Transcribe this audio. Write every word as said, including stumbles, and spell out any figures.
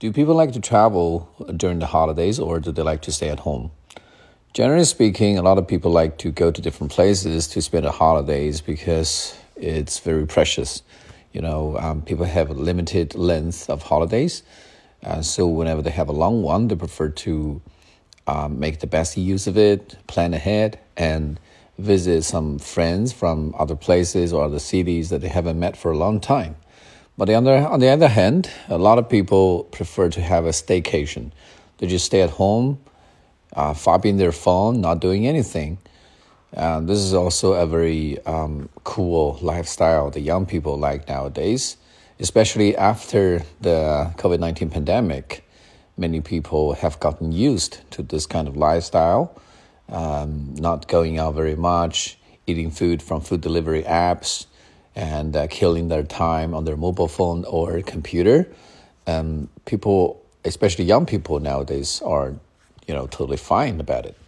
Do people like to travel during the holidays, or do they like to stay at home? Generally speaking, a lot of people like to go to different places to spend the holidays because it's very precious. You know, um, people have a limited length of holidays. Uh, so whenever they have a long one, they prefer to um, make the best use of it, plan ahead, and visit some friends from other places or other cities that they haven't met for a long time.But on the, on the other hand, a lot of people prefer to have a staycation. They just stay at home, uh, fobbing their phone, not doing anything. Uh, this is also a very um, cool lifestyle that young people like nowadays, especially after the COVID nineteen pandemic. Many people have gotten used to this kind of lifestyle, um, not going out very much, eating food from food delivery apps,and uh, killing their time on their mobile phone or computer. Um, people, especially young people nowadays, are, you know, totally fine about it.